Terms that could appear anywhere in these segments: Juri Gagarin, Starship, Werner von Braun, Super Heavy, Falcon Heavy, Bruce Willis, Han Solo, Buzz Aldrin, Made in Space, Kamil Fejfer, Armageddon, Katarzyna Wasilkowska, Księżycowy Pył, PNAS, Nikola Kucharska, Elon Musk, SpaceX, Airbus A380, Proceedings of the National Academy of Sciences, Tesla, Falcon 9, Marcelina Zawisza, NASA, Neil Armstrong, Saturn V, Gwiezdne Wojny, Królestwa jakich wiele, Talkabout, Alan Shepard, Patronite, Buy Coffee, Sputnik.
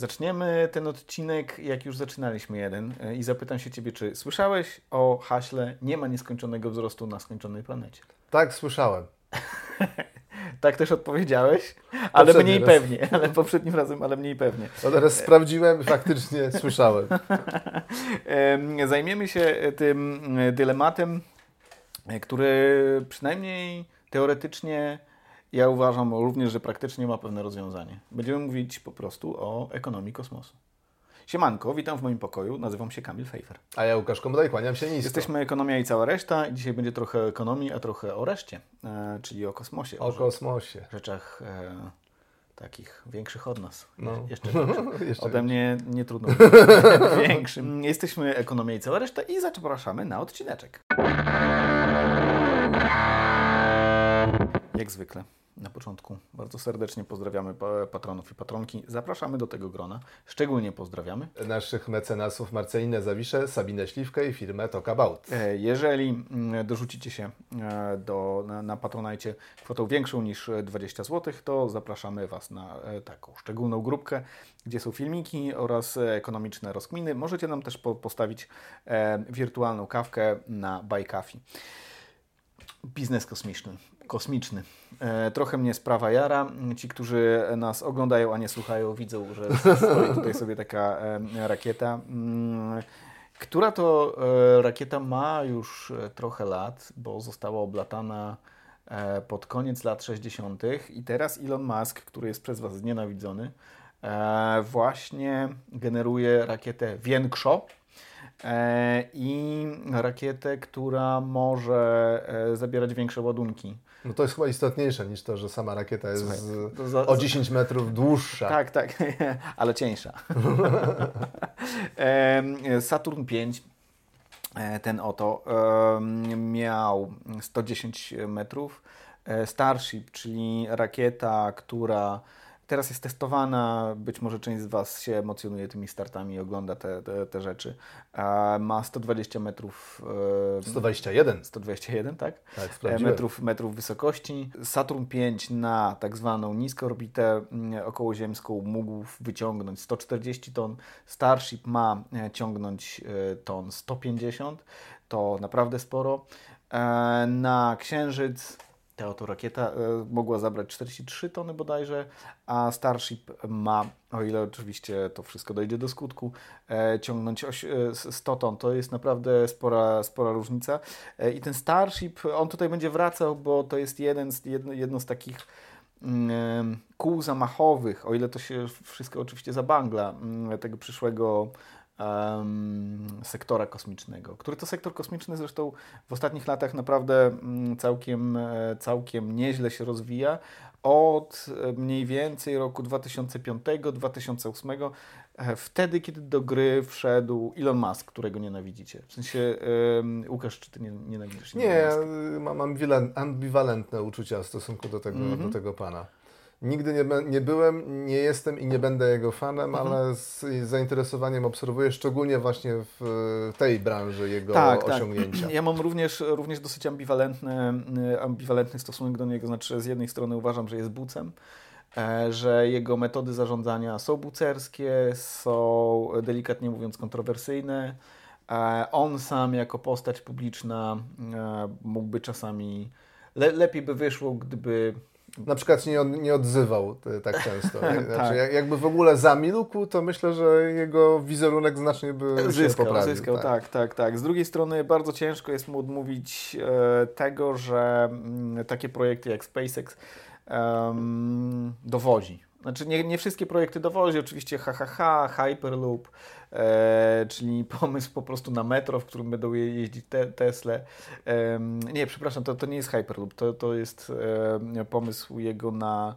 Zaczniemy ten odcinek, jak już zaczynaliśmy jeden i zapytam się Ciebie, czy słyszałeś o haśle nie ma nieskończonego wzrostu na skończonej planecie? Tak, słyszałem. Tak też odpowiedziałeś, ale poprzednim mniej pewnie. Ale poprzednim razem, ale mniej pewnie. No teraz sprawdziłem i faktycznie słyszałem. Zajmiemy się tym dylematem, który przynajmniej teoretycznie, ja uważam również, że praktycznie ma pewne rozwiązanie. Będziemy mówić po prostu o ekonomii kosmosu. Siemanko, witam w moim pokoju, nazywam się Kamil Fejfer. A ja Łukaszko, kłaniam się nisko. Jesteśmy Ekonomia i cała reszta i dzisiaj będzie trochę ekonomii, a trochę o reszcie, czyli o kosmosie. O kosmosie. Rzeczach takich większych od nas. No. Jeszcze ode mnie nie trudno. Większym. Jesteśmy Ekonomia i cała reszta i zapraszamy na odcineczek. Jak zwykle. Na początku bardzo serdecznie pozdrawiamy patronów i patronki. Zapraszamy do tego grona. Szczególnie pozdrawiamy naszych mecenasów Marcelinę Zawiszę, Sabinę Śliwkę i firmę Talkabout. Jeżeli dorzucicie się na Patronite kwotą większą niż 20 zł, to zapraszamy Was na taką szczególną grupkę, gdzie są filmiki oraz ekonomiczne rozkminy. Możecie nam też postawić wirtualną kawkę na Buy Coffee. Biznes kosmiczny. Trochę mnie sprawa jara. Ci, którzy nas oglądają, a nie słuchają, widzą, że stoi tutaj sobie taka rakieta. Która to rakieta ma już trochę lat, bo została oblatana pod koniec lat 60. I teraz Elon Musk, który jest przez Was znienawidzony, właśnie generuje rakietę większą. I rakietę, która może zabierać większe ładunki. No to jest chyba istotniejsze niż to, że sama rakieta jest o 10 metrów dłuższa. Tak, ale cieńsza. Saturn V, ten oto, miał 110 metrów. Starship, czyli rakieta, która teraz jest testowana, być może część z Was się emocjonuje tymi startami i ogląda te rzeczy. Ma 120 metrów... 121, tak metrów wysokości. Saturn V na tak zwaną niską orbitę okołoziemską mógł wyciągnąć 140 ton. Starship ma ciągnąć ton 150. To naprawdę sporo. Na Księżyc... Ta oto rakieta mogła zabrać 43 tony bodajże, a Starship ma, o ile oczywiście to wszystko dojdzie do skutku, ciągnąć 100 ton. To jest naprawdę spora różnica. I ten Starship, on tutaj będzie wracał, bo to jest jedno z takich kół zamachowych, o ile to się wszystko oczywiście zabangla, tego przyszłego sektora kosmicznego, który to sektor kosmiczny zresztą w ostatnich latach naprawdę całkiem nieźle się rozwija. Od mniej więcej roku 2005-2008, wtedy, kiedy do gry wszedł Elon Musk, którego nienawidzicie. W sensie, Łukasz, czy ty nienawidzisz? Nie, mam ambiwalentne uczucia w stosunku do tego pana. Nigdy nie byłem, nie jestem i nie będę jego fanem, ale z zainteresowaniem obserwuję, szczególnie właśnie w tej branży jego osiągnięcia. Tak. Ja mam również dosyć ambiwalentny stosunek do niego. Znaczy, z jednej strony uważam, że jest bucem, że jego metody zarządzania są bucerskie, są delikatnie mówiąc kontrowersyjne. On sam jako postać publiczna mógłby czasami... Lepiej by wyszło, gdyby... Na przykład nie odzywał tak często. Znaczy, jakby w ogóle zamilkł, to myślę, że jego wizerunek znacznie by się poprawił. Zyskał, tak. Z drugiej strony bardzo ciężko jest mu odmówić tego, że takie projekty jak SpaceX dowozi. Znaczy nie wszystkie projekty dowozi, oczywiście Hyperloop, czyli pomysł po prostu na metro, w którym będą jeździć Tesle. Nie, przepraszam, to nie jest Hyperloop, to jest pomysł jego na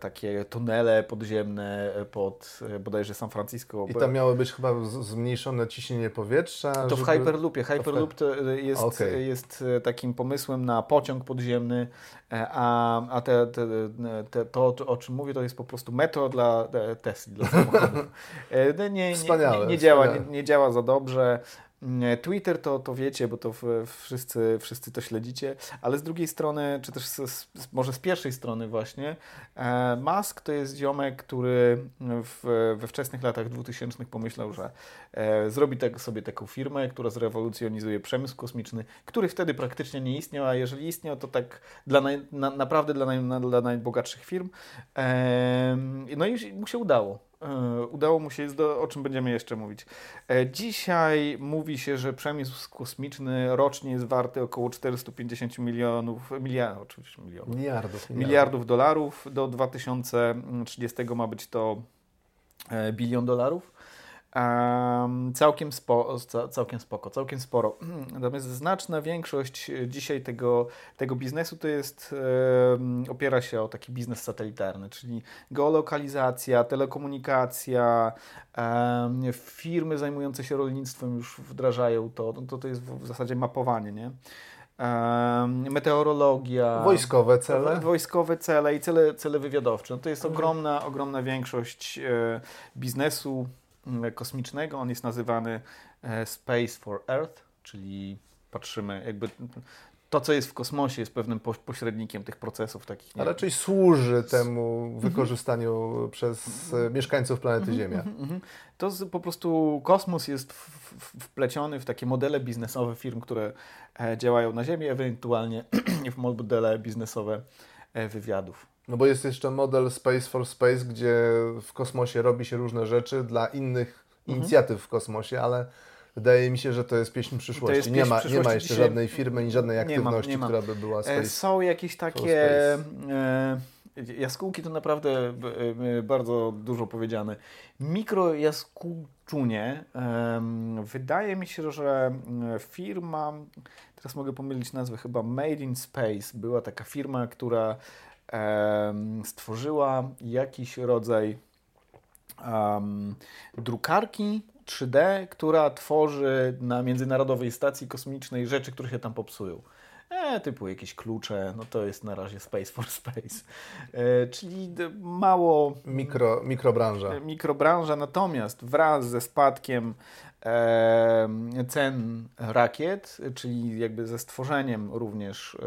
takie tunele podziemne pod bodajże San Francisco. I tam miało być chyba zmniejszone ciśnienie powietrza. To w Hyperloopie. Hyperloop to jest takim pomysłem na pociąg podziemny, a to, o czym mówię, to jest po prostu metro dla Tesli, dla samochodów. Nie działa za dobrze. Twitter to wiecie, bo to wszyscy to śledzicie, ale z drugiej strony, czy też może z pierwszej strony właśnie, Musk to jest ziomek, który we wczesnych latach 2000 pomyślał, że zrobi sobie taką firmę, która zrewolucjonizuje przemysł kosmiczny, który wtedy praktycznie nie istniał, a jeżeli istniał, to tak dla najbogatszych firm. No i mu się udało. Udało mu się, o czym będziemy jeszcze mówić. Dzisiaj mówi się, że przemysł kosmiczny rocznie jest warty około 450 miliardów dolarów. Do 2030 ma być to $1 billion. Całkiem sporo. Natomiast znaczna większość dzisiaj tego biznesu to jest, opiera się o taki biznes satelitarny, czyli geolokalizacja, telekomunikacja, firmy zajmujące się rolnictwem już wdrażają to. To jest w zasadzie mapowanie, nie? Meteorologia, wojskowe cele i cele wywiadowcze. No to jest ogromna większość biznesu kosmicznego. On jest nazywany Space for Earth, czyli patrzymy jakby to, co jest w kosmosie, jest pewnym pośrednikiem tych procesów takich. Nie? A raczej służy temu wykorzystaniu przez mieszkańców planety Ziemia. To po prostu kosmos jest wpleciony w takie modele biznesowe firm, które działają na Ziemi, ewentualnie w modele biznesowe wywiadów. No bo jest jeszcze model Space for Space, gdzie w kosmosie robi się różne rzeczy dla innych inicjatyw w kosmosie, ale wydaje mi się, że to jest pieśń przyszłości. Nie ma jeszcze żadnej firmy, ani żadnej aktywności, która by była Space. Są jakieś takie jaskółki, to naprawdę bardzo dużo powiedziane. Mikrojaskółczunie. Wydaje mi się, że firma, teraz mogę pomylić nazwę, chyba Made in Space, była taka firma, która stworzyła jakiś rodzaj drukarki 3D, która tworzy na Międzynarodowej Stacji Kosmicznej rzeczy, które się tam popsują. Typu jakieś klucze, no to jest na razie Space for Space. Czyli mało... Mikrobranża, natomiast wraz ze spadkiem cen rakiet, czyli jakby ze stworzeniem również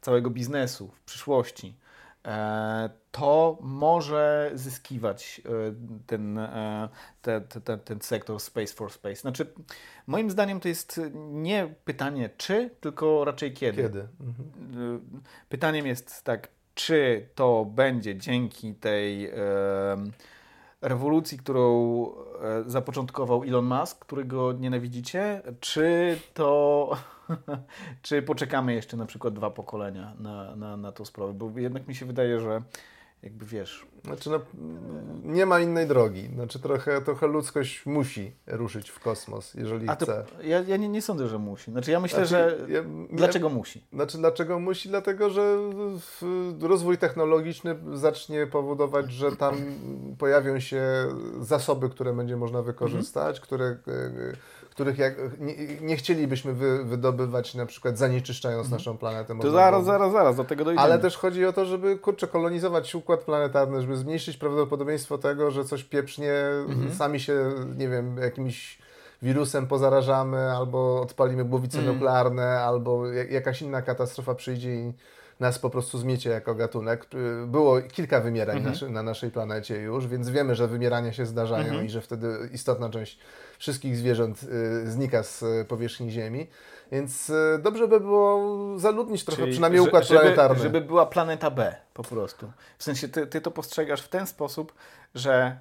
całego biznesu w przyszłości, to może zyskiwać ten sektor Space for Space. Znaczy, moim zdaniem to jest nie pytanie czy, tylko raczej kiedy. Pytaniem jest tak, czy to będzie dzięki tej rewolucji, którą zapoczątkował Elon Musk, którego nienawidzicie, czy poczekamy jeszcze na przykład 2 pokolenia na tą sprawę, bo jednak mi się wydaje, że jakby wiesz... Znaczy nie ma innej drogi, znaczy trochę ludzkość musi ruszyć w kosmos, jeżeli chce. Ja nie sądzę, że musi, znaczy ja myślę, dlaczego musi? Znaczy dlaczego musi? Dlatego, że rozwój technologiczny zacznie powodować, że tam pojawią się zasoby, które będzie można wykorzystać, których nie chcielibyśmy wydobywać, na przykład zanieczyszczając naszą planetę. To zaraz do tego dojdziemy. Ale też chodzi o to, żeby kolonizować układ planetarny, żeby zmniejszyć prawdopodobieństwo tego, że coś pieprznie, sami się, nie wiem, jakimś wirusem pozarażamy, albo odpalimy głowice nuklearne, albo jakaś inna katastrofa przyjdzie i nas po prostu zmiecie jako gatunek. Było kilka wymierań na naszej planecie już, więc wiemy, że wymierania się zdarzają i że wtedy istotna część wszystkich zwierząt znika z powierzchni Ziemi. Więc dobrze by było zaludnić trochę, czyli przynajmniej układ planetarny. Żeby była planeta B po prostu. W sensie ty to postrzegasz w ten sposób, że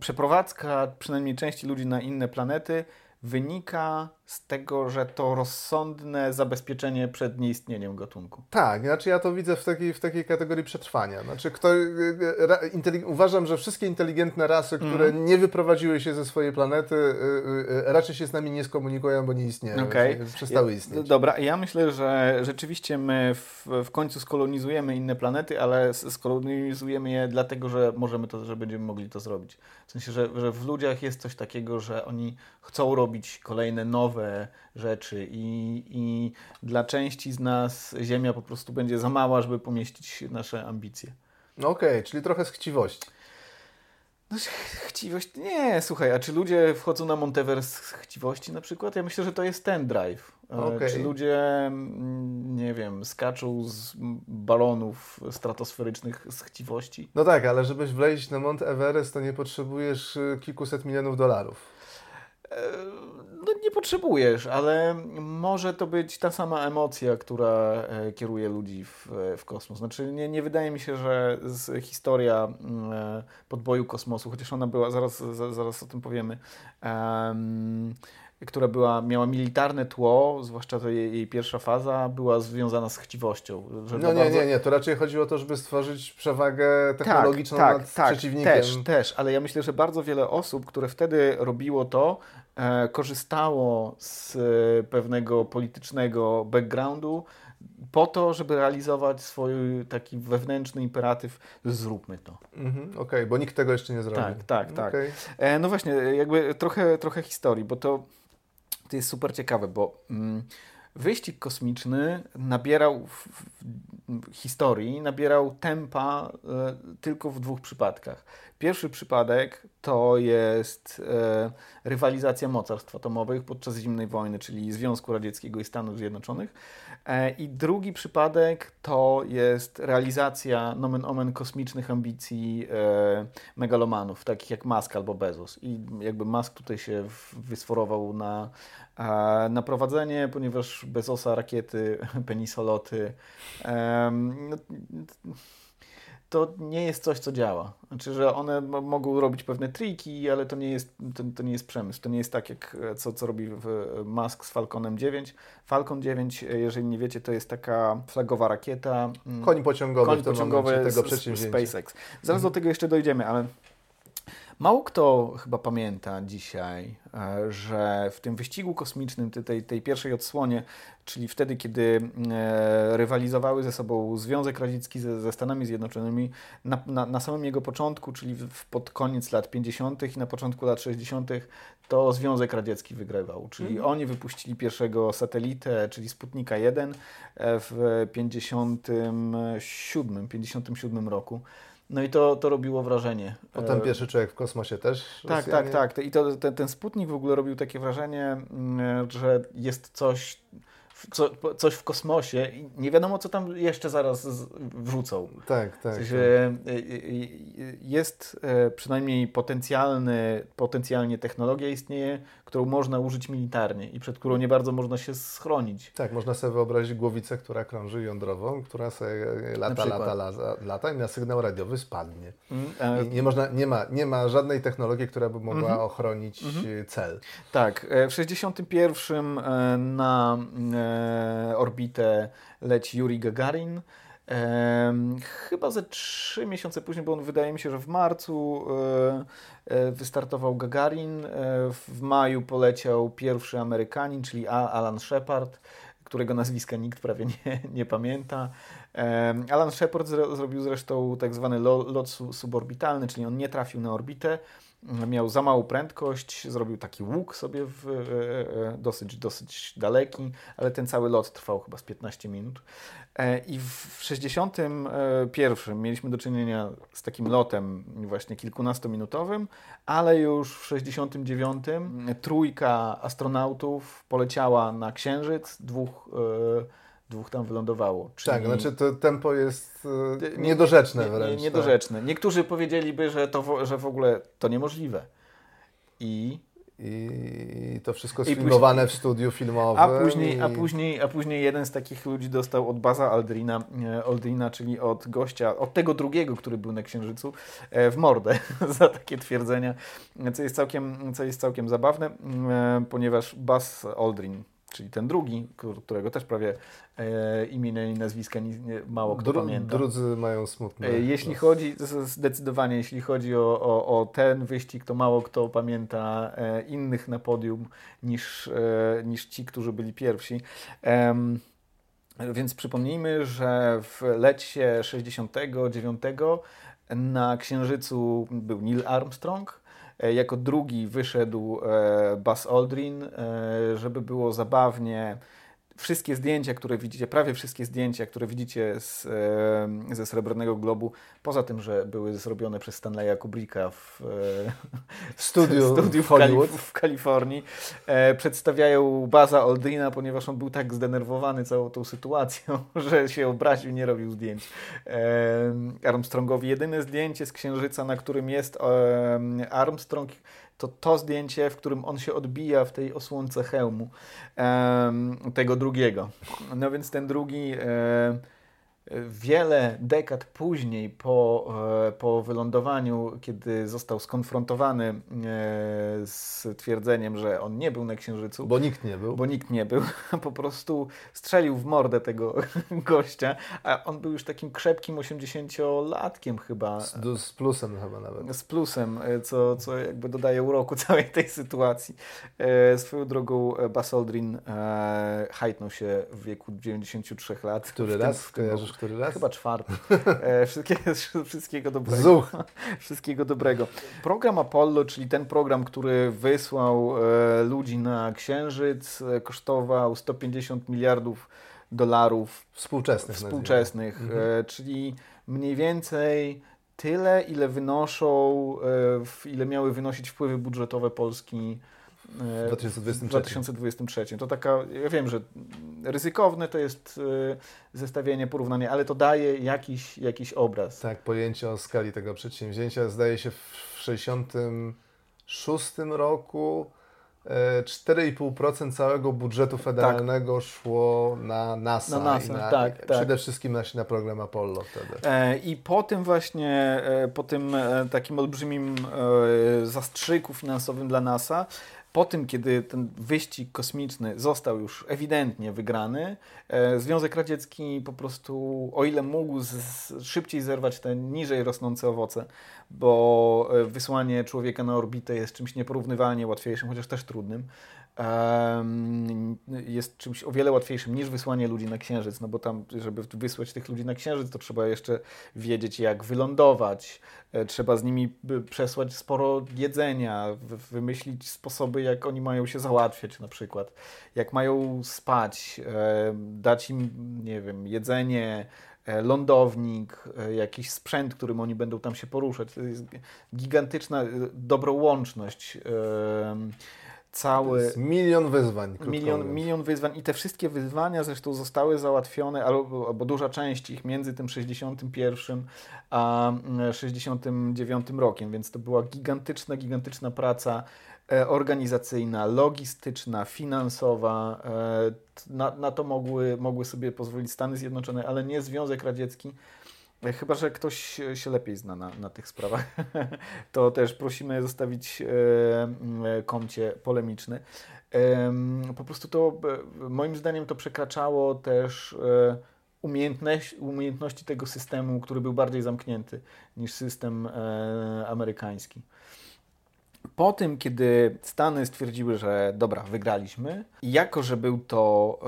przeprowadzka przynajmniej części ludzi na inne planety wynika z tego, że to rozsądne zabezpieczenie przed nieistnieniem gatunku. Tak, znaczy ja to widzę w takiej kategorii przetrwania. Znaczy, uważam, że wszystkie inteligentne rasy, które nie wyprowadziły się ze swojej planety, raczej się z nami nie skomunikują, bo nie istnieją. Okay. Przestały istnieć. Dobra, ja myślę, że rzeczywiście my w końcu skolonizujemy inne planety, ale skolonizujemy je dlatego, że że będziemy mogli to zrobić. W sensie, że w ludziach jest coś takiego, że oni chcą robić kolejne nowe rzeczy i dla części z nas Ziemia po prostu będzie za mała, żeby pomieścić nasze ambicje. Okej, czyli trochę z chciwości. No, chciwość... Nie, słuchaj, a czy ludzie wchodzą na Monteverse z chciwości na przykład? Ja myślę, że to jest ten drive. Okay. Czy ludzie, nie wiem, skaczą z balonów stratosferycznych z chciwości? No tak, ale żebyś wleźć na Mount Everest, to nie potrzebujesz kilkuset milionów dolarów. No nie potrzebujesz, ale może to być ta sama emocja, która kieruje ludzi w kosmos. Znaczy nie wydaje mi się, że historia podboju kosmosu, chociaż ona była, zaraz o tym powiemy, która miała militarne tło, zwłaszcza to jej pierwsza faza, była związana z chciwością. No nie, to raczej chodziło o to, żeby stworzyć przewagę technologiczną nad przeciwnikiem. Też, ale ja myślę, że bardzo wiele osób, które wtedy robiło to, korzystało z pewnego politycznego backgroundu po to, żeby realizować swój taki wewnętrzny imperatyw, zróbmy to. Okej, bo nikt tego jeszcze nie zrobił. Tak. Okay. No właśnie, jakby trochę historii, bo to jest super ciekawe, bo wyścig kosmiczny nabierał w historii, nabierał tempa tylko w dwóch przypadkach. Pierwszy przypadek to jest rywalizacja mocarstw atomowych podczas zimnej wojny, czyli Związku Radzieckiego i Stanów Zjednoczonych. I drugi przypadek to jest realizacja nomen omen kosmicznych ambicji megalomanów, takich jak Musk albo Bezos. I jakby Musk tutaj się wysforował na prowadzenie, ponieważ Bezosa rakiety, penisoloty... To nie jest coś, co działa. Znaczy, że one mogą robić pewne triki, ale to nie jest przemysł. To nie jest tak, jak co robi Musk z Falconem 9. Falcon 9, jeżeli nie wiecie, to jest taka flagowa rakieta. Koń pociągowy tego przedsięwzięcia. SpaceX. Zaraz do tego jeszcze dojdziemy, ale mało kto chyba pamięta dzisiaj, że w tym wyścigu kosmicznym, tej pierwszej odsłonie, czyli wtedy, kiedy rywalizowały ze sobą Związek Radziecki ze Stanami Zjednoczonymi, na samym jego początku, czyli pod koniec lat 50. i na początku lat 60., to Związek Radziecki wygrywał. Czyli oni wypuścili pierwszego satelitę, czyli Sputnika 1 w 57 roku. No i to robiło wrażenie. Potem pierwszy człowiek w kosmosie też. Tak. I ten Sputnik w ogóle robił takie wrażenie, że jest coś w kosmosie i nie wiadomo, co tam jeszcze zaraz wrzucą. Tak. W sensie, jest przynajmniej potencjalnie technologia istnieje, którą można użyć militarnie i przed którą nie bardzo można się schronić. Tak, można sobie wyobrazić głowicę, która krąży jądrową, która sobie lata i na sygnał radiowy spadnie. I nie ma żadnej technologii, która by mogła ochronić cel. Tak, w 1961 na orbitę leci Juri Gagarin. Chyba ze 3 miesiące później, bo on wydaje mi się, że w marcu wystartował Gagarin. W maju poleciał pierwszy Amerykanin, czyli Alan Shepard, którego nazwiska nikt prawie nie pamięta. Alan Shepard zrobił zresztą tak zwany lot suborbitalny, czyli on nie trafił na orbitę. Miał za małą prędkość, zrobił taki łuk sobie dosyć daleki, ale ten cały lot trwał chyba z 15 minut. I w 61 mieliśmy do czynienia z takim lotem właśnie kilkunastominutowym, ale już w 69 trójka astronautów poleciała na Księżyc, dwóch tam wylądowało. Czyli... Tak, znaczy to tempo jest niedorzeczne wręcz. Niedorzeczne. Tak. Niektórzy powiedzieliby, że w ogóle to niemożliwe. I to wszystko sfilmowane w studiu filmowym. A później jeden z takich ludzi dostał od Buzza Aldrina, czyli od gościa, od tego drugiego, który był na Księżycu, w mordę za takie twierdzenia, co jest całkiem zabawne, ponieważ Buzz Aldrin, czyli ten drugi, którego też prawie imienia i nazwiska mało kto pamięta. Drudzy mają smutne. Zdecydowanie jeśli chodzi o ten wyścig, to mało kto pamięta innych na podium niż ci, którzy byli pierwsi. Więc przypomnijmy, że w lecie 69 na Księżycu był Neil Armstrong. Jako drugi wyszedł Buzz Aldrin, żeby było zabawnie. Wszystkie zdjęcia, które widzicie, prawie wszystkie zdjęcia, które widzicie ze Srebrnego Globu, poza tym, że były zrobione przez Stanleya Kubricka w studiu w Kalifornii, przedstawiają Buzza Aldrina, ponieważ on był tak zdenerwowany całą tą sytuacją, że się obraził, nie robił zdjęć Armstrongowi. Jedyne zdjęcie z Księżyca, na którym jest Armstrong, to zdjęcie, w którym on się odbija w tej osłonce hełmu tego drugiego. No więc ten drugi wiele dekad później po wylądowaniu, kiedy został skonfrontowany z twierdzeniem, że on nie był na Księżycu. Bo nikt nie był. Po prostu strzelił w mordę tego gościa, a on był już takim krzepkim 80-latkiem chyba. Z plusem chyba nawet. Z plusem, co jakby dodaje uroku całej tej sytuacji. Swoją drogą Buzz Aldrin hajtnął się w wieku 93 lat. Który raz? Chyba czwarty. Wszystkiego dobrego. Zuch. Wszystkiego dobrego. Program Apollo, czyli ten program, który wysłał ludzi na Księżyc, kosztował $150 miliardów współczesnych, czyli mniej więcej tyle, ile wynoszą, ile miały wynosić wpływy budżetowe Polski w 2023. To taka, ja wiem, że ryzykowne to jest zestawienie, porównanie, ale to daje jakiś obraz. Tak, pojęcie o skali tego przedsięwzięcia. Zdaje się w 1966 roku 4,5% całego budżetu federalnego szło na NASA. Przede wszystkim na program Apollo wtedy. I po tym właśnie, po tym takim olbrzymim zastrzyku finansowym dla NASA, po tym, kiedy ten wyścig kosmiczny został już ewidentnie wygrany, Związek Radziecki po prostu, o ile mógł, szybciej zerwać te niżej rosnące owoce, bo wysłanie człowieka na orbitę jest czymś nieporównywalnie łatwiejszym, chociaż też trudnym. Jest czymś o wiele łatwiejszym niż wysłanie ludzi na Księżyc, no bo tam, żeby wysłać tych ludzi na Księżyc, to trzeba jeszcze wiedzieć, jak wylądować, trzeba z nimi przesłać sporo jedzenia, wymyślić sposoby, jak oni mają się załatwiać na przykład, jak mają spać, dać im, nie wiem, jedzenie, lądownik, jakiś sprzęt, którym oni będą tam się poruszać. To jest gigantyczna dobrołączność. Cały milion wyzwań i te wszystkie wyzwania zresztą zostały załatwione, albo duża część ich między tym 61 a 69 rokiem, więc to była gigantyczna praca organizacyjna, logistyczna, finansowa. Na to mogły sobie pozwolić Stany Zjednoczone, ale nie Związek Radziecki. Chyba że ktoś się lepiej zna na tych sprawach, to też prosimy zostawić komcie polemiczny. Po prostu to, moim zdaniem, to przekraczało też umiejętności tego systemu, który był bardziej zamknięty niż system amerykański. Po tym, kiedy Stany stwierdziły, że dobra, wygraliśmy, i jako że był to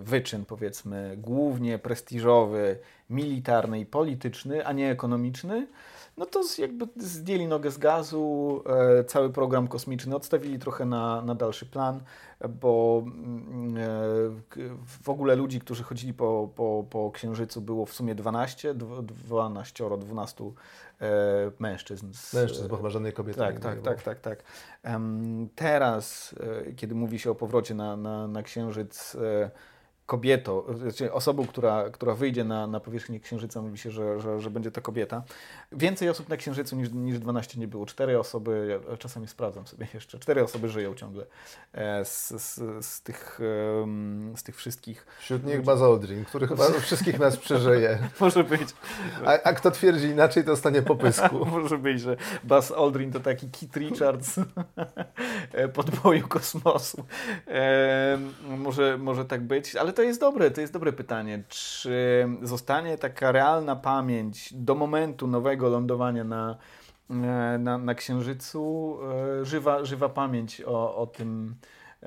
wyczyn, powiedzmy, głównie prestiżowy, militarny i polityczny, a nie ekonomiczny, no to jakby zdjęli nogę z gazu, cały program kosmiczny odstawili trochę na dalszy plan, bo w ogóle ludzi, którzy chodzili po Księżycu, było w sumie 12 mężczyzn. Bo chyba żadnej kobiety nie było. Teraz, kiedy mówi się o powrocie na Księżyc, kobietą, czyli osobą, która wyjdzie na powierzchnię Księżyca, mówi się, że będzie to kobieta. Więcej osób na Księżycu niż 12 nie było. 4 osoby, ja czasami sprawdzam sobie jeszcze, 4 osoby żyją ciągle z tych wszystkich. Wśród nich Buzz Aldrin, który chyba wszystkich nas przeżyje. Może być. A kto twierdzi inaczej, to stanie po pysku. Może być, że Buzz Aldrin to taki Kit Richards podboju kosmosu. Może tak być, ale to jest dobre pytanie. Czy zostanie taka realna pamięć do momentu nowego lądowania na Księżycu, żywa pamięć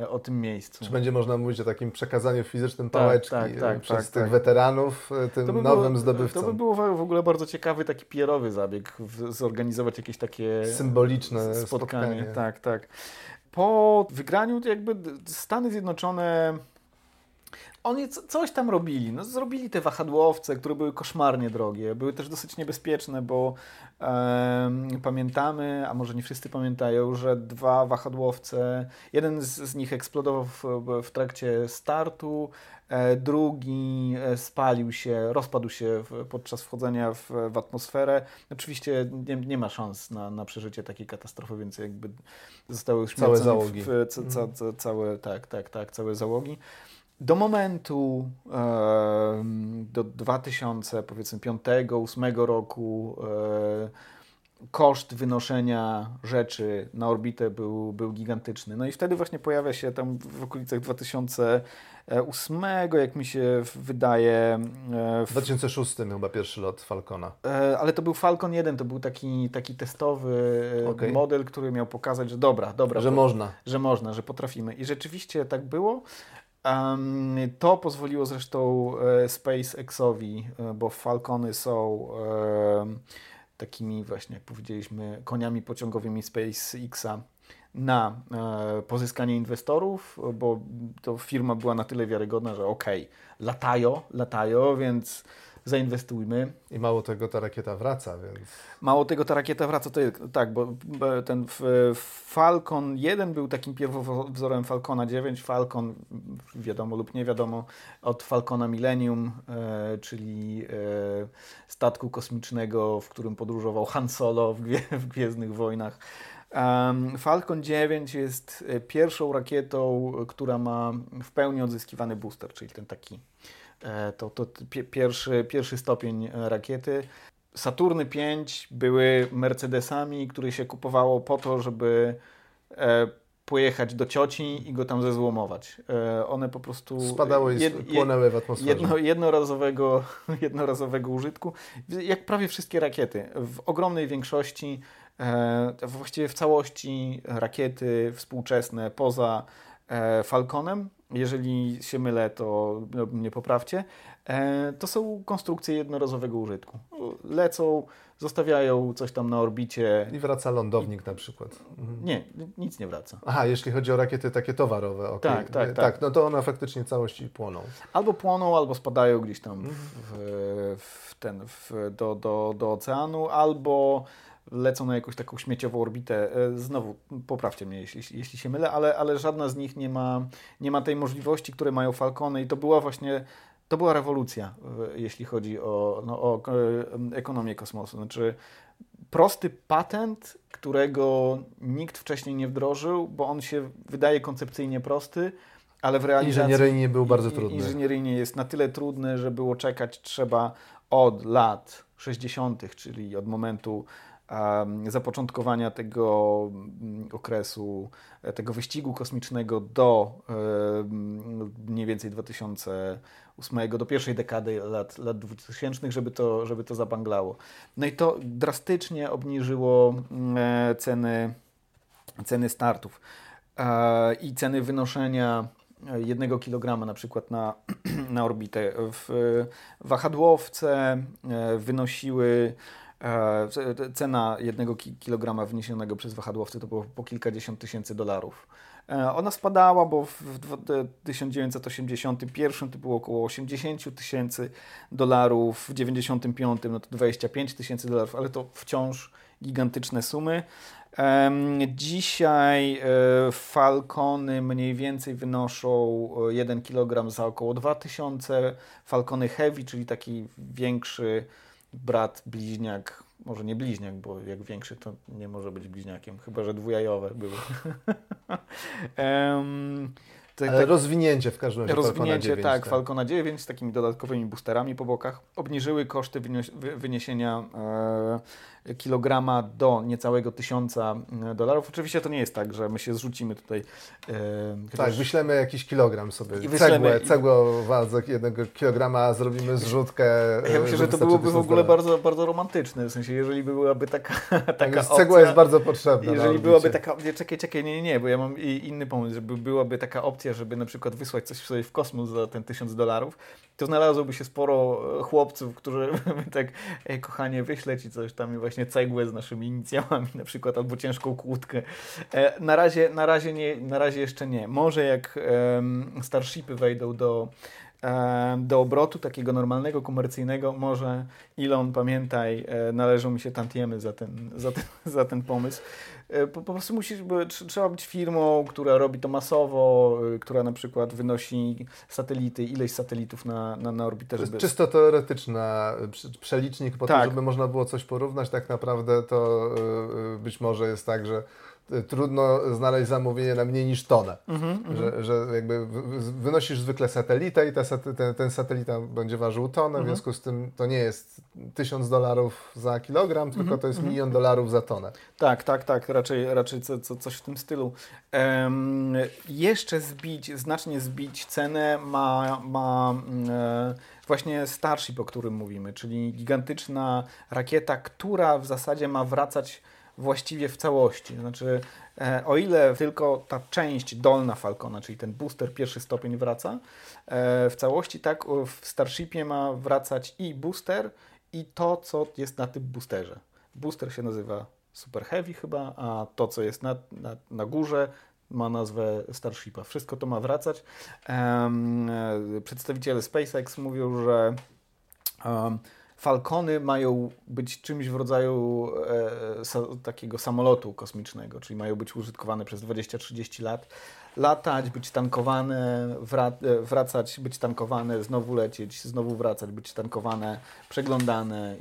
o tym miejscu? Czy będzie można mówić o takim przekazaniu fizycznym pałeczki przez tych weteranów, tym nowym zdobywcom? To by było w ogóle bardzo ciekawy, taki PR-owy zabieg, zorganizować jakieś takie symboliczne spotkanie. Po wygraniu jakby Stany Zjednoczone Oni coś tam robili. No, zrobili te wahadłowce, które były koszmarnie drogie. Były też dosyć niebezpieczne, bo pamiętamy, a może nie wszyscy pamiętają, że dwa wahadłowce, jeden z nich eksplodował w trakcie startu, drugi spalił się, rozpadł się podczas wchodzenia w atmosferę. Oczywiście nie ma szans na przeżycie takiej katastrofy, więc jakby zostały już całe załogi. Całe załogi. Do momentu do 2005-2008 roku koszt wynoszenia rzeczy na orbitę był gigantyczny. No i wtedy właśnie pojawia się tam w okolicach 2008, jak mi się wydaje... W 2006 chyba pierwszy lot Falcona. Ale to był Falcon 1, to był taki testowy model, który miał pokazać, że dobra. Że można, że potrafimy. I rzeczywiście tak było. To pozwoliło zresztą SpaceXowi, bo Falcony są takimi właśnie, jak powiedzieliśmy, koniami pociągowymi SpaceXa na pozyskanie inwestorów, bo to firma była na tyle wiarygodna, że latają, więc zainwestujmy. I mało tego, ta rakieta wraca, więc... to jest, tak, bo ten Falcon 1 był takim pierwowzorem Falcona 9. Falcon, wiadomo lub nie wiadomo, od Falcona Millennium, czyli statku kosmicznego, w którym podróżował Han Solo w Gwiezdnych Wojnach. Falcon 9 jest pierwszą rakietą, która ma w pełni odzyskiwany booster, czyli ten taki... To pierwszy stopień rakiety. Saturny V były Mercedesami, które się kupowało po to, żeby pojechać do cioci i go tam zezłomować. One po prostu... Spadały i płonęły w atmosferze. Jednorazowego użytku. Jak prawie wszystkie rakiety. W ogromnej większości, właściwie w całości rakiety współczesne poza Falconem, jeżeli się mylę, to mnie poprawcie, to są konstrukcje jednorazowego użytku. Lecą, zostawiają coś tam na orbicie. I wraca lądownik na przykład. Mhm. Nie, nic nie wraca. Aha, jeśli chodzi o rakiety takie towarowe. Okay. Tak. No to one faktycznie całości płoną. Albo płoną, albo spadają gdzieś tam do oceanu, albo lecą na jakąś taką śmieciową orbitę. Znowu, poprawcie mnie, jeśli się mylę, ale żadna z nich nie ma tej możliwości, które mają Falcony i to była rewolucja, jeśli chodzi o ekonomię kosmosu. Znaczy prosty patent, którego nikt wcześniej nie wdrożył, bo on się wydaje koncepcyjnie prosty, ale w realizacji... Inżynieryjnie był bardzo trudny. Inżynieryjnie jest na tyle trudny, że było czekać trzeba od lat 60., czyli od momentu zapoczątkowania tego okresu, tego wyścigu kosmicznego do mniej więcej 2008, do pierwszej dekady lat 2000, żeby to zabanglało. No i to drastycznie obniżyło ceny startów i ceny wynoszenia 1 kilograma na przykład na orbitę. Wahadłowce wynosiły... Cena 1 kilograma wyniesionego przez wahadłowcy to było po $kilkadziesiąt tysięcy. Ona spadała, bo w 1981 to było około $80,000, w 1995 no to $25,000, ale to wciąż gigantyczne sumy. Dzisiaj Falcony mniej więcej wynoszą 1 kilogram za około $2,000. Falcony Heavy, czyli taki większy brat, bliźniak, może nie bliźniak, bo jak większy to nie może być bliźniakiem, chyba że dwujajowe były. Rozwinięcie w każdym razie Falcona 9. Tak, Falcona 9 z takimi dodatkowymi boosterami po bokach obniżyły koszty wyniesienia kilograma do niecałego $1,000. Oczywiście to nie jest tak, że my się zrzucimy tutaj. Tak, wyślemy jakiś kilogram sobie. Cegłę o wadze 1 kilograma, zrobimy zrzutkę. Ja myślę, że to byłoby w ogóle bardzo, bardzo romantyczne. W sensie, jeżeli byłaby taka opcja. Cegła jest bardzo potrzebna. Jeżeli byłaby taka opcja, czekaj, nie, bo ja mam inny pomysł, żeby byłaby taka opcja, żeby na przykład wysłać coś sobie w kosmos za ten $1,000, to znalazłoby się sporo chłopców, którzy by tak, kochanie, wyślę ci coś tam i właśnie cegłę z naszymi inicjałami na przykład, albo ciężką kłódkę. Na razie jeszcze nie. Może jak Starshipy wejdą do obrotu takiego normalnego, komercyjnego, może Elon, pamiętaj, należą mi się tantiemy za ten pomysł. Po prostu trzeba być firmą, która robi to masowo, która na przykład wynosi satelity, ileś satelitów na orbitę. Żeby... Czysto teoretyczna przelicznik po to, żeby można było coś porównać. Tak naprawdę to być może jest tak, że trudno znaleźć zamówienie na mniej niż tonę. Że jakby wynosisz zwykle satelitę i ten satelita będzie ważył tonę, w związku z tym to nie jest $1000 za kilogram, tylko to jest $1,000,000 za tonę. Tak. Raczej coś w tym stylu. Jeszcze znacznie zbić cenę ma właśnie Starship, o którym mówimy, czyli gigantyczna rakieta, która w zasadzie ma wracać właściwie w całości. Znaczy, o ile tylko ta część dolna Falcona, czyli ten booster pierwszy stopień wraca w całości, tak w Starshipie ma wracać i booster, i to, co jest na tym boosterze. Booster się nazywa Super Heavy chyba, a to, co jest na górze, ma nazwę Starshipa. Wszystko to ma wracać. Przedstawiciele SpaceX mówią, że Falcony mają być czymś w rodzaju takiego samolotu kosmicznego, czyli mają być użytkowane przez 20-30 lat, latać, być tankowane, wracać, być tankowane, znowu lecieć, znowu wracać, być tankowane, przeglądane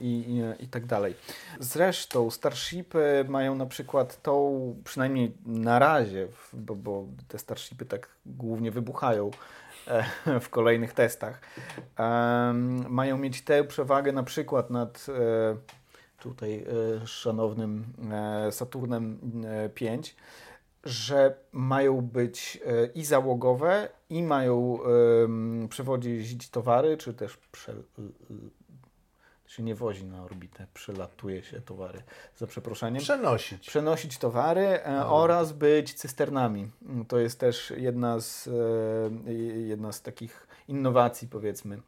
i tak dalej. Zresztą Starshipy mają na przykład tą, przynajmniej na razie, bo te Starshipy tak głównie wybuchają w kolejnych testach, mają mieć tę przewagę na przykład nad tutaj szanownym Saturnem V, że mają być i załogowe, i mają przewozić towary, czy też się nie wozi na orbitę, przelatuje się towary, za przeproszeniem. Przenosić towary oraz być cysternami. To jest też jedna z takich innowacji, powiedzmy,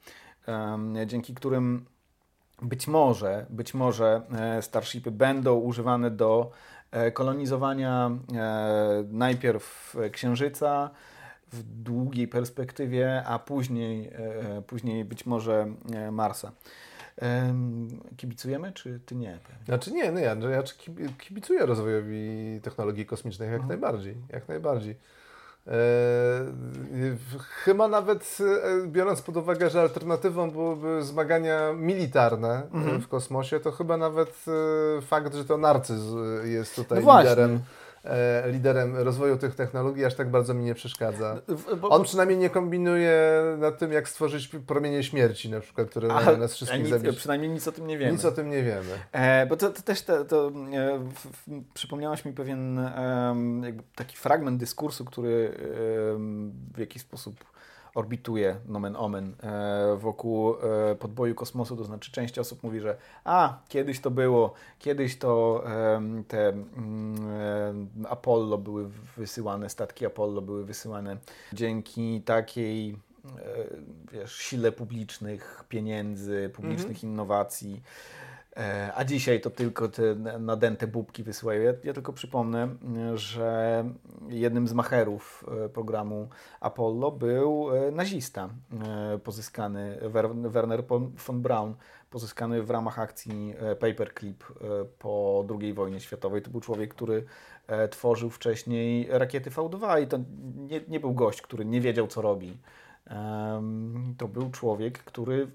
dzięki którym być może Starshipy będą używane do kolonizowania najpierw Księżyca, w długiej perspektywie, a później być może Marsa. Kibicujemy, czy ty nie? Znaczy nie, ja kibicuję rozwojowi technologii kosmicznych jak najbardziej. Chyba nawet biorąc pod uwagę, że alternatywą byłyby zmagania militarne w kosmosie, to chyba nawet fakt, że to narcyz jest tutaj liderem rozwoju tych technologii aż tak bardzo mi nie przeszkadza. On przynajmniej nie kombinuje nad tym, jak stworzyć promienie śmierci, na przykład, które nas wszystkich zabić. Przynajmniej nic o tym nie wiemy. Bo to też przypomniałaś mi pewien jakby taki fragment dyskursu, który w jakiś sposób orbituje, nomen omen, wokół podboju kosmosu, to znaczy część osób mówi, że kiedyś to było, kiedyś to te Apollo były wysyłane, statki Apollo były wysyłane dzięki takiej sile publicznych pieniędzy, publicznych innowacji, a dzisiaj to tylko te nadęte bubki wysyłają. Ja tylko przypomnę, że jednym z macherów programu Apollo był nazista pozyskany, Werner von Braun, pozyskany w ramach akcji Paperclip po II wojnie światowej. To był człowiek, który tworzył wcześniej rakiety V2 i to nie był gość, który nie wiedział, co robi. To był człowiek, który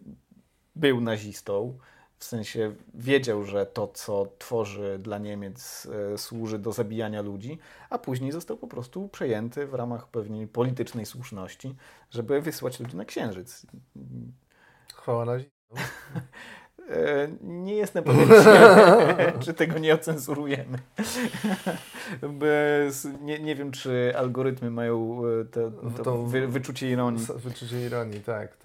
był nazistą, w sensie wiedział, że to, co tworzy dla Niemiec, służy do zabijania ludzi, a później został po prostu przejęty w ramach pewnej politycznej słuszności, żeby wysłać ludzi na Księżyc. Chwała na ziemię. Nie jestem pewien, czy tego nie ocenzurujemy. Nie wiem, czy algorytmy mają to wyczucie ironii. Wyczucie ironii, tak.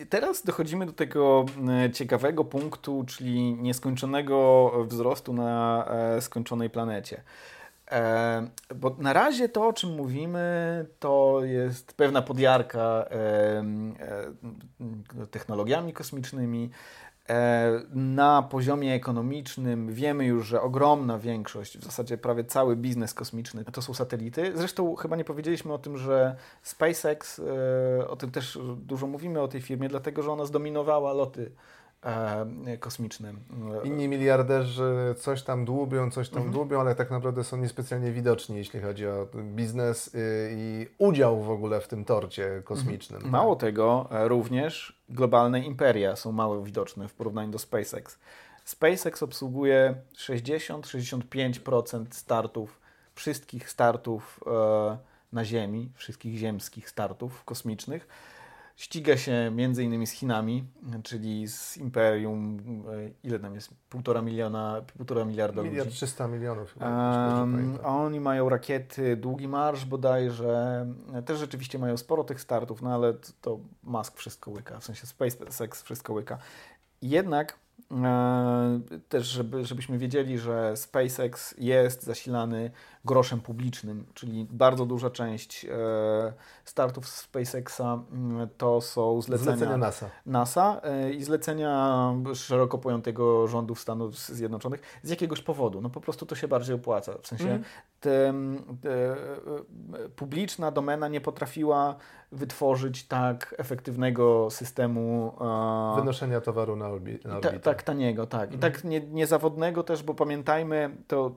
I teraz dochodzimy do tego ciekawego punktu, czyli nieskończonego wzrostu na skończonej planecie. Bo na razie to, o czym mówimy, to jest pewna podjarka technologiami kosmicznymi. Na poziomie ekonomicznym wiemy już, że ogromna większość, w zasadzie prawie cały biznes kosmiczny to są satelity. Zresztą chyba nie powiedzieliśmy o tym, że SpaceX, o tym też dużo mówimy o tej firmie, dlatego że ona zdominowała loty kosmiczne. Inni miliarderzy coś tam dłubią, ale tak naprawdę są niespecjalnie widoczni, jeśli chodzi o biznes i udział w ogóle w tym torcie kosmicznym. Mhm. Mało tego, również globalne imperia są mało widoczne w porównaniu do SpaceX. SpaceX obsługuje 60-65% startów, wszystkich startów na Ziemi, wszystkich ziemskich startów kosmicznych. Ściga się między innymi z Chinami, czyli z imperium, ile tam jest, 1,5 miliarda ludzi. 1,3 miliarda. Oni mają rakiety, długi marsz bodajże, też rzeczywiście mają sporo tych startów, no ale to Musk wszystko łyka, w sensie SpaceX wszystko łyka. Jednak też, żebyśmy wiedzieli, że SpaceX jest zasilany groszem publicznym, czyli bardzo duża część startów z SpaceXa to są zlecenia NASA i zlecenia szeroko pojętego rządu Stanów Zjednoczonych z jakiegoś powodu. No po prostu to się bardziej opłaca. W sensie publiczna domena nie potrafiła wytworzyć tak efektywnego systemu wynoszenia towaru na orbitę. Tak taniego, tak. I tak niezawodnego też, bo pamiętajmy, to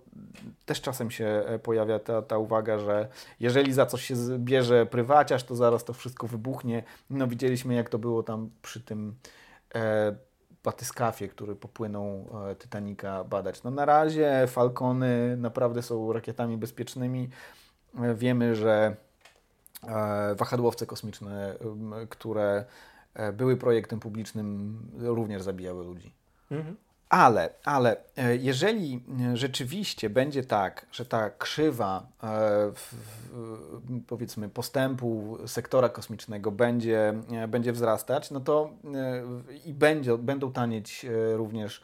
też czasem się pojawia ta uwaga, że jeżeli za coś się bierze prywaciarz, to zaraz to wszystko wybuchnie. No widzieliśmy, jak to było tam przy tym batyskafie, który popłynął Titanica badać. No na razie Falcony naprawdę są rakietami bezpiecznymi. Wiemy, że wahadłowce kosmiczne, które były projektem publicznym, również zabijały ludzi. Mhm. Ale jeżeli rzeczywiście będzie tak, że ta krzywa powiedzmy postępu sektora kosmicznego będzie wzrastać, no to i będą tanieć również,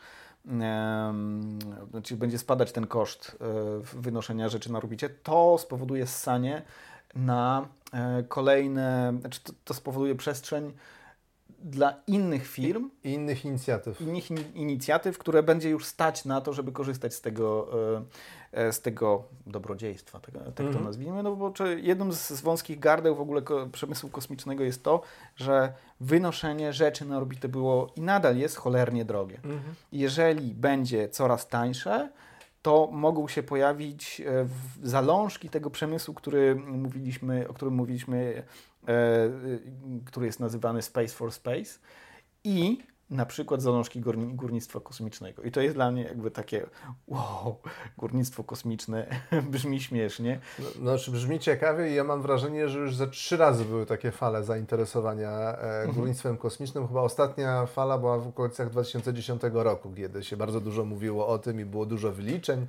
znaczy będzie spadać ten koszt wynoszenia rzeczy na orbicie, to spowoduje ssanie na kolejne, znaczy to spowoduje przestrzeń dla innych firm i innych inicjatyw. Które będzie już stać na to, żeby korzystać z tego dobrodziejstwa, tak to nazwijmy, no bo jednym z wąskich gardeł w ogóle przemysłu kosmicznego jest to, że wynoszenie rzeczy na orbitę było i nadal jest cholernie drogie. Mhm. Jeżeli będzie coraz tańsze, to mogą się pojawić zalążki tego przemysłu, o którym mówiliśmy, który jest nazywany Space for Space, i na przykład zalążki górnictwa kosmicznego. I to jest dla mnie jakby takie wow, górnictwo kosmiczne brzmi śmiesznie. Znaczy brzmi ciekawie i ja mam wrażenie, że już ze 3 razy były takie fale zainteresowania górnictwem kosmicznym. Chyba ostatnia fala była w okolicach 2010 roku, kiedy się bardzo dużo mówiło o tym i było dużo wyliczeń,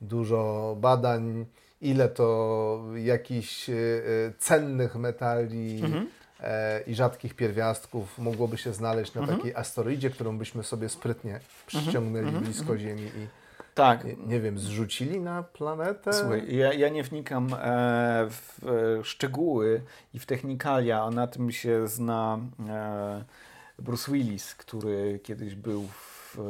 dużo badań, ile to jakichś cennych metali i rzadkich pierwiastków mogłoby się znaleźć na takiej asteroidzie, którą byśmy sobie sprytnie przyciągnęli blisko Ziemi i nie wiem, zrzucili na planetę? Słuchaj, ja nie wnikam w szczegóły i w technikalia, a na tym się zna Bruce Willis, który kiedyś był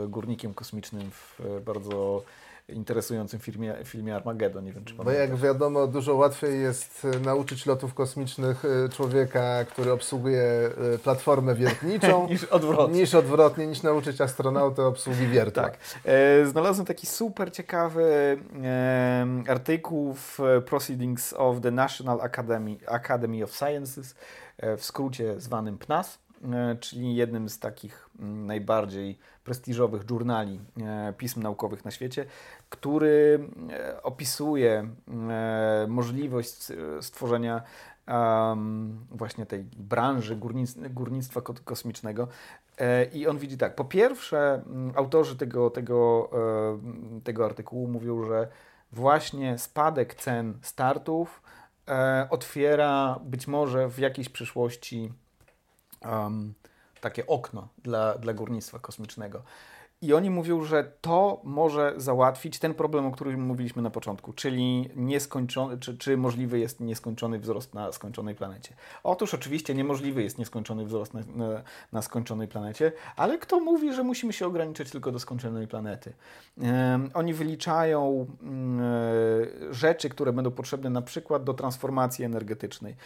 górnikiem kosmicznym w bardzo interesującym filmie Armageddon, nie wiem czy pamiętasz. No jak wiadomo, dużo łatwiej jest nauczyć lotów kosmicznych człowieka, który obsługuje platformę wiertniczą, niż nauczyć astronautę obsługi wiertła. Tak. Znalazłem taki super ciekawy artykuł w Proceedings of the National Academy of Sciences, w skrócie zwanym PNAS, czyli jednym z takich najbardziej prestiżowych żurnali pism naukowych na świecie, który opisuje możliwość stworzenia właśnie tej branży górnictwa kosmicznego. I on widzi tak, po pierwsze autorzy tego artykułu mówią, że właśnie spadek cen startów otwiera być może w jakiejś przyszłości takie okno dla górnictwa kosmicznego. I oni mówią, że to może załatwić ten problem, o którym mówiliśmy na początku, czyli nieskończony, czy możliwy jest nieskończony wzrost na skończonej planecie. Otóż oczywiście niemożliwy jest nieskończony wzrost na skończonej planecie, ale kto mówi, że musimy się ograniczyć tylko do skończonej planety? Oni wyliczają rzeczy, które będą potrzebne na przykład do transformacji energetycznej.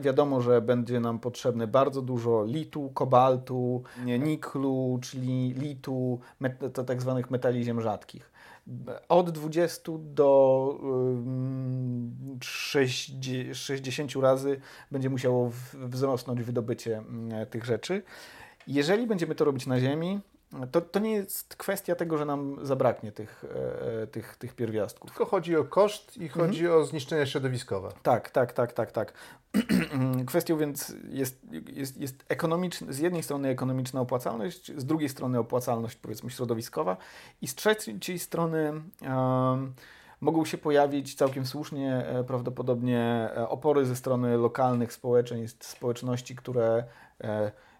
Wiadomo, że będzie nam potrzebne bardzo dużo litu, kobaltu, niklu, czyli litu, tak zwanych metali ziem rzadkich. Od 20 do 60 razy będzie musiało wzrosnąć wydobycie tych rzeczy. Jeżeli będziemy to robić na Ziemi, to nie jest kwestia tego, że nam zabraknie tych pierwiastków. Tylko chodzi o koszt i chodzi o zniszczenia środowiskowe. Tak. Kwestią więc jest ekonomiczna, z jednej strony ekonomiczna opłacalność, z drugiej strony opłacalność, powiedzmy, środowiskowa, i z trzeciej strony mogą się pojawić całkiem słusznie prawdopodobnie opory ze strony lokalnych społeczeństw, społeczności, które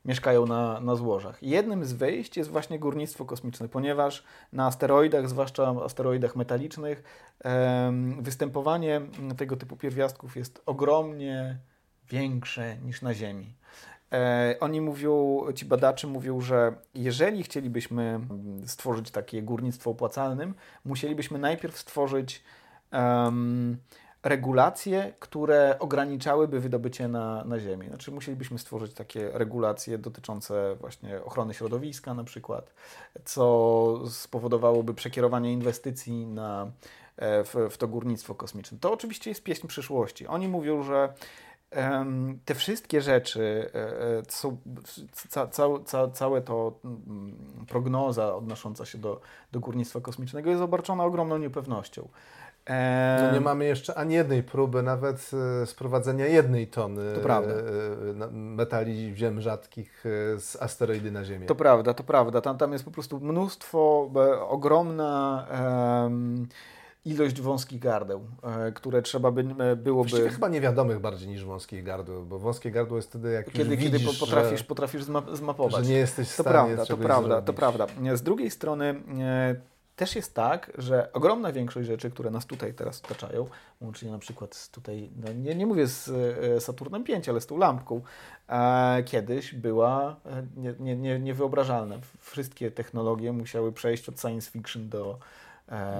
mieszkają na złożach. Jednym z wyjść jest właśnie górnictwo kosmiczne, ponieważ na asteroidach, zwłaszcza asteroidach metalicznych, występowanie tego typu pierwiastków jest ogromnie większe niż na Ziemi. Oni mówią, ci badacze mówią, że jeżeli chcielibyśmy stworzyć takie górnictwo opłacalnym, musielibyśmy najpierw stworzyć regulacje, które ograniczałyby wydobycie na Ziemi. Znaczy musielibyśmy stworzyć takie regulacje dotyczące właśnie ochrony środowiska na przykład, co spowodowałoby przekierowanie inwestycji w to górnictwo kosmiczne. To oczywiście jest pieśń przyszłości. Oni mówią, że te wszystkie rzeczy, całe to prognoza odnosząca się do górnictwa kosmicznego jest obarczona ogromną niepewnością. No nie mamy jeszcze ani jednej próby nawet sprowadzenia jednej tony metali ziem rzadkich z asteroidy na Ziemię. To prawda. Tam jest po prostu mnóstwo, ogromna ilość wąskich gardeł, które trzeba byłoby... Właściwie chyba niewiadomych bardziej niż wąskich gardeł, bo wąskie gardło jest wtedy, jak już widzisz, kiedy potrafisz zmapować. Że nie jesteś w stanie To prawda. Z drugiej strony... Też jest tak, że ogromna większość rzeczy, które nas tutaj teraz otaczają, łącznie na przykład z tutaj, no nie mówię z Saturnem V, ale z tą lampką, kiedyś była niewyobrażalna. Wszystkie technologie musiały przejść od science fiction do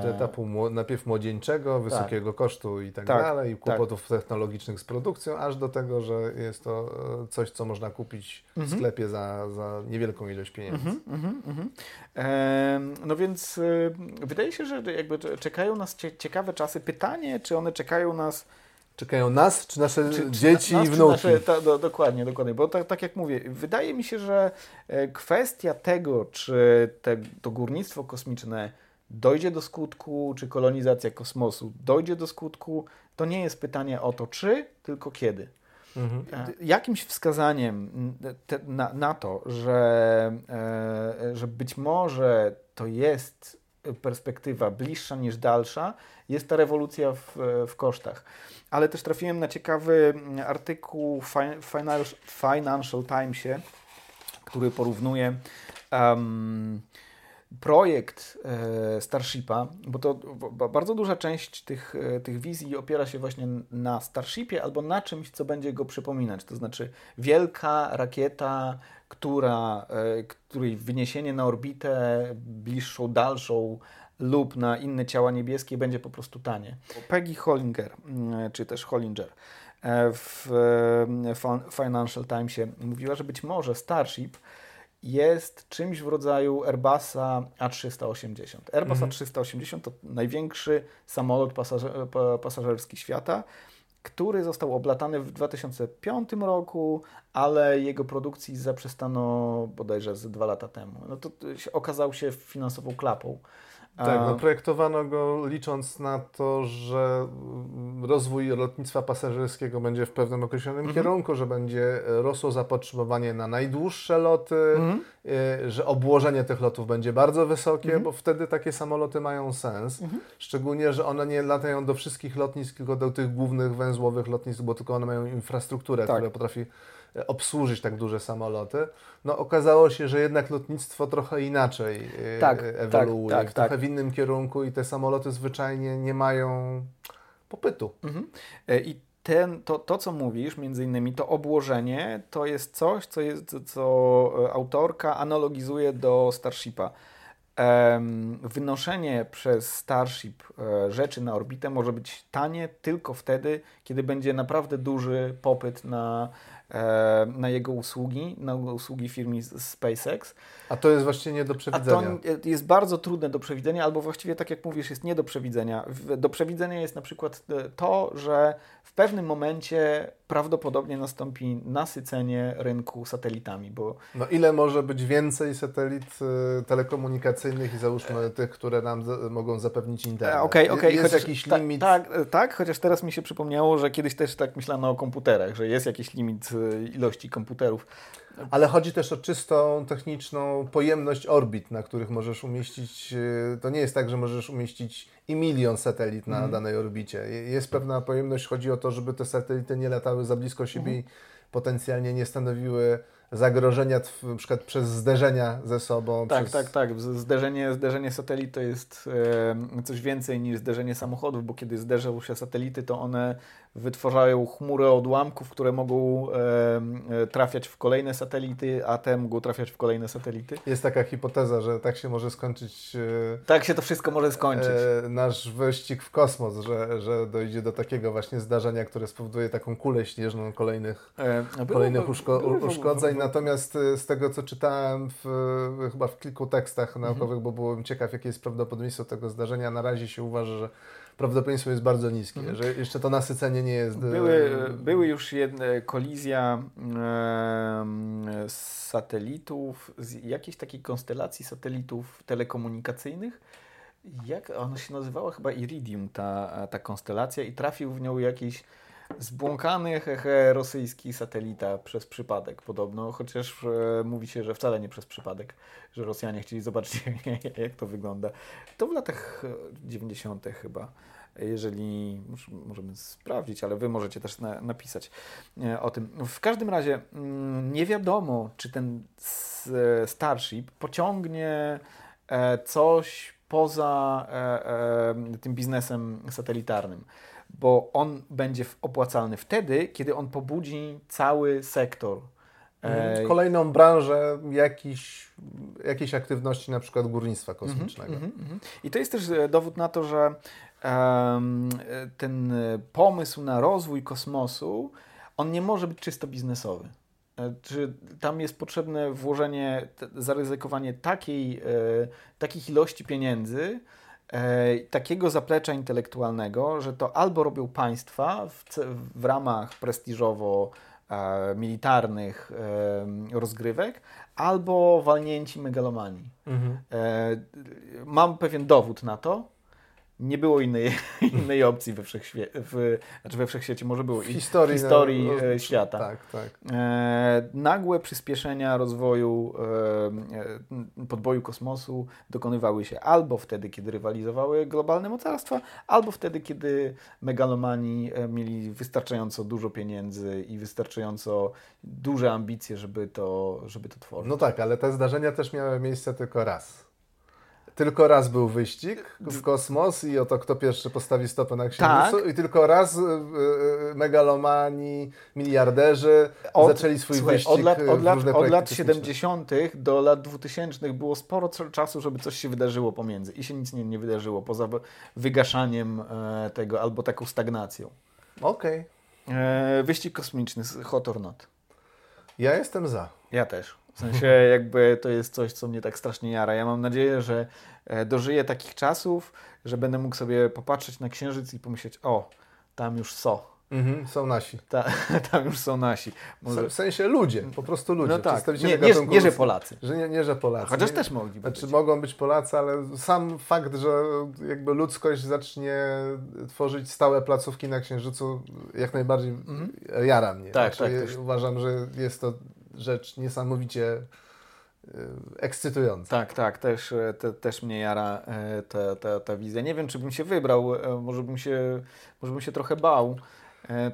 etapu najpierw młodzieńczego, wysokiego kosztu i tak dalej, i kłopotów technologicznych z produkcją, aż do tego, że jest to coś, co można kupić w sklepie za niewielką ilość pieniędzy. No więc wydaje się, że jakby czekają nas ciekawe czasy. Pytanie, czy one czekają nas... Czekają nas, czy nasze dzieci i wnuki? Dokładnie, bo tak jak mówię, wydaje mi się, że kwestia tego, czy to górnictwo kosmiczne dojdzie do skutku, czy kolonizacja kosmosu dojdzie do skutku, to nie jest pytanie o to czy, tylko kiedy. Jakimś wskazaniem na to, że być może to jest perspektywa bliższa niż dalsza, jest ta rewolucja w kosztach. Ale też trafiłem na ciekawy artykuł w Financial Timesie, który porównuje projekt Starshipa, bo to bardzo duża część tych wizji opiera się właśnie na Starshipie albo na czymś, co będzie go przypominać. To znaczy wielka rakieta, której wyniesienie na orbitę bliższą, dalszą lub na inne ciała niebieskie będzie po prostu tanie. Peggy Hollinger, czy też Hollinger, w Financial Timesie mówiła, że być może Starship jest czymś w rodzaju Airbusa A380. Airbus A380 to największy samolot pasażerski świata, który został oblatany w 2005 roku, ale jego produkcji zaprzestano bodajże z 2 lata temu. No to okazał się finansową klapą. Tak, projektowano go licząc na to, że rozwój lotnictwa pasażerskiego będzie w pewnym określonym kierunku, że będzie rosło zapotrzebowanie na najdłuższe loty, że obłożenie tych lotów będzie bardzo wysokie, bo wtedy takie samoloty mają sens. Szczególnie, że one nie latają do wszystkich lotnisk, tylko do tych głównych węzłowych lotnisk, bo tylko one mają infrastrukturę, która potrafi obsłużyć tak duże samoloty. No okazało się, że jednak lotnictwo trochę inaczej ewoluuje, trochę w innym kierunku i te samoloty zwyczajnie nie mają popytu. I to, co mówisz, między innymi to obłożenie, to jest coś, co autorka analogizuje do Starshipa. Wynoszenie przez Starship rzeczy na orbitę może być tanie tylko wtedy, kiedy będzie naprawdę duży popyt na jego usługi, firmy SpaceX. A to jest właściwie nie do przewidzenia. A to jest bardzo trudne do przewidzenia, albo właściwie tak jak mówisz, jest nie do przewidzenia. Do przewidzenia jest na przykład to, że w pewnym momencie prawdopodobnie nastąpi nasycenie rynku satelitami. Bo... No ile może być więcej satelit telekomunikacyjnych i załóżmy tych, które nam mogą zapewnić internet. Jest chociaż jakiś limit. Chociaż teraz mi się przypomniało, że kiedyś też tak myślano o komputerach, że jest jakiś limit ilości komputerów. Ale chodzi też o czystą techniczną pojemność orbit, na których możesz umieścić, to nie jest tak, że możesz umieścić i milion satelit na danej orbicie. Jest pewna pojemność, chodzi o to, żeby te satelity nie latały za blisko siebie i potencjalnie nie stanowiły zagrożenia na przykład przez zderzenia ze sobą. Zderzenie satelit to jest coś więcej niż zderzenie samochodów, bo kiedy zderzą się satelity, to one wytwarzają chmurę odłamków, które mogą trafiać w kolejne satelity, a te mogą trafiać w kolejne satelity. Jest taka hipoteza, że tak się może skończyć... Tak się to wszystko może skończyć. Nasz wyścig w kosmos, że dojdzie do takiego właśnie zdarzenia, które spowoduje taką kulę śnieżną kolejnych uszkodzeń. Natomiast z tego, co czytałem chyba w kilku tekstach naukowych, bo byłem ciekaw, jakie jest prawdopodobieństwo tego zdarzenia, na razie się uważa, że prawdopodobieństwo jest bardzo niskie, że jeszcze to nasycenie nie jest... Były już kolizja satelitów, z jakiejś takiej konstelacji satelitów telekomunikacyjnych. Jak ona się nazywała? Chyba Iridium, ta konstelacja, i trafił w nią jakiś zbłąkany rosyjski satelita przez przypadek podobno, chociaż mówi się, że wcale nie przez przypadek, że Rosjanie chcieli zobaczyć, jak to wygląda. To w latach 90. chyba, jeżeli możemy sprawdzić, ale wy możecie też napisać o tym. W każdym razie nie wiadomo, czy ten Starship pociągnie coś poza tym biznesem satelitarnym. Bo on będzie opłacalny wtedy, kiedy on pobudzi cały sektor. Kolejną branżę jakiejś aktywności, na przykład górnictwa kosmicznego. I to jest też dowód na to, że ten pomysł na rozwój kosmosu, on nie może być czysto biznesowy. Czy tam jest potrzebne włożenie, zaryzykowanie takich ilości pieniędzy, takiego zaplecza intelektualnego, że to albo robią państwa w ramach prestiżowo militarnych rozgrywek, albo walnięci megalomanii. Mam pewien dowód na to. Nie było innej opcji we wszechświecie, może było w historii świata. Nagłe przyspieszenia rozwoju podboju kosmosu dokonywały się albo wtedy, kiedy rywalizowały globalne mocarstwa, albo wtedy, kiedy megalomani mieli wystarczająco dużo pieniędzy i wystarczająco duże ambicje, żeby to tworzyć. No tak, ale te zdarzenia też miały miejsce tylko raz. Tylko raz był wyścig w kosmos i oto kto pierwszy postawi stopę na Księżycu. I tylko raz megalomani, miliarderzy zaczęli swój wyścig. Od lat 70. do lat 2000 było sporo czasu, żeby coś się wydarzyło pomiędzy. I się nic nie wydarzyło poza wygaszaniem tego albo taką stagnacją. Wyścig kosmiczny, hot or not. Ja jestem za. Ja też. W sensie jakby to jest coś, co mnie tak strasznie jara. Ja mam nadzieję, że dożyję takich czasów, że będę mógł sobie popatrzeć na Księżyc i pomyśleć, tam już Mhm, są nasi. Tam już są nasi. Może... W sensie ludzie, po prostu ludzie. No tak. Nie, że Polacy. Że nie Polacy. Chociaż też mogli być. Znaczy mogą być Polacy, ale sam fakt, że jakby ludzkość zacznie tworzyć stałe placówki na Księżycu, jak najbardziej jara mnie. Tak, znaczy, tak. Uważam, że jest to rzecz niesamowicie ekscytująca. Tak, też mnie jara ta wizja. Nie wiem, czy bym się wybrał, może bym się trochę bał.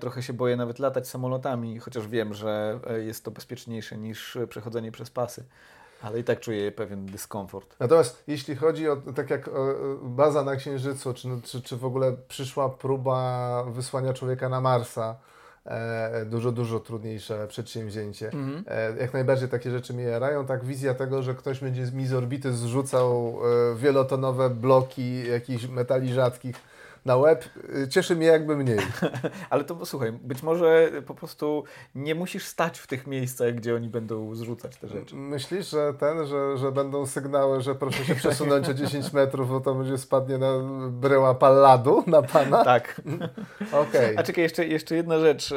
Trochę się boję nawet latać samolotami, chociaż wiem, że jest to bezpieczniejsze niż przechodzenie przez pasy, ale i tak czuję pewien dyskomfort. Natomiast jeśli chodzi o, tak jak baza na Księżycu, czy w ogóle przyszła próba wysłania człowieka na Marsa, dużo trudniejsze przedsięwzięcie. Mhm. Jak najbardziej takie rzeczy mnie jarają. Tak, wizja tego, że ktoś będzie mi z orbity zrzucał wielotonowe bloki jakichś metali rzadkich na łeb, cieszy mnie jakby mniej. Ale to słuchaj, być może po prostu nie musisz stać w tych miejscach, gdzie oni będą zrzucać te rzeczy. Myślisz, że że będą sygnały, że proszę się przesunąć o 10 metrów, bo to będzie spadnie na bryła Palladu na pana? Tak. Okej. A czekaj, jeszcze jedna rzecz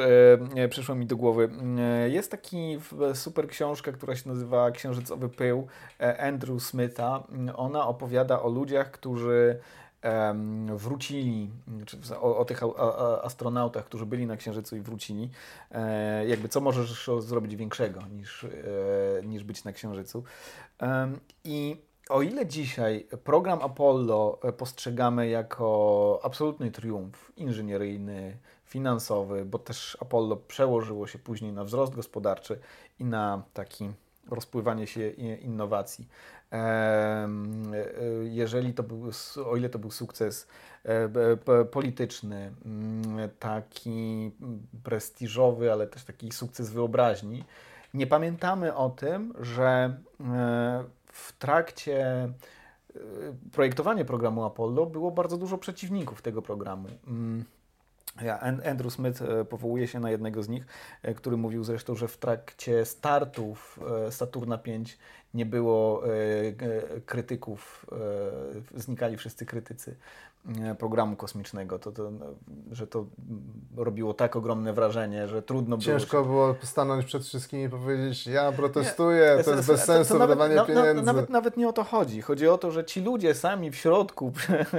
przyszła mi do głowy. Jest taki super książka, która się nazywa Księżycowy Pył Andrew Smitha. Ona opowiada o ludziach, którzy wrócili, o tych astronautach, którzy byli na Księżycu i wrócili. Jakby co możesz zrobić większego niż być na Księżycu. I o ile dzisiaj program Apollo postrzegamy jako absolutny triumf inżynieryjny, finansowy, bo też Apollo przełożyło się później na wzrost gospodarczy i na taki rozpływanie się innowacji. Jeżeli to był, o ile to był sukces polityczny, taki prestiżowy, ale też taki sukces wyobraźni, nie pamiętamy o tym, że w trakcie projektowania programu Apollo było bardzo dużo przeciwników tego programu. Andrew Smith powołuje się na jednego z nich, który mówił zresztą, że w trakcie startów Saturna V nie było krytyków, znikali wszyscy krytycy programu kosmicznego, że to robiło tak ogromne wrażenie, że trudno było... Ciężko było stanąć przed wszystkimi i powiedzieć, ja protestuję, nie, to jest bez sensu wydawanie pieniędzy. Nawet nie o to chodzi. Chodzi o to, że ci ludzie sami w środku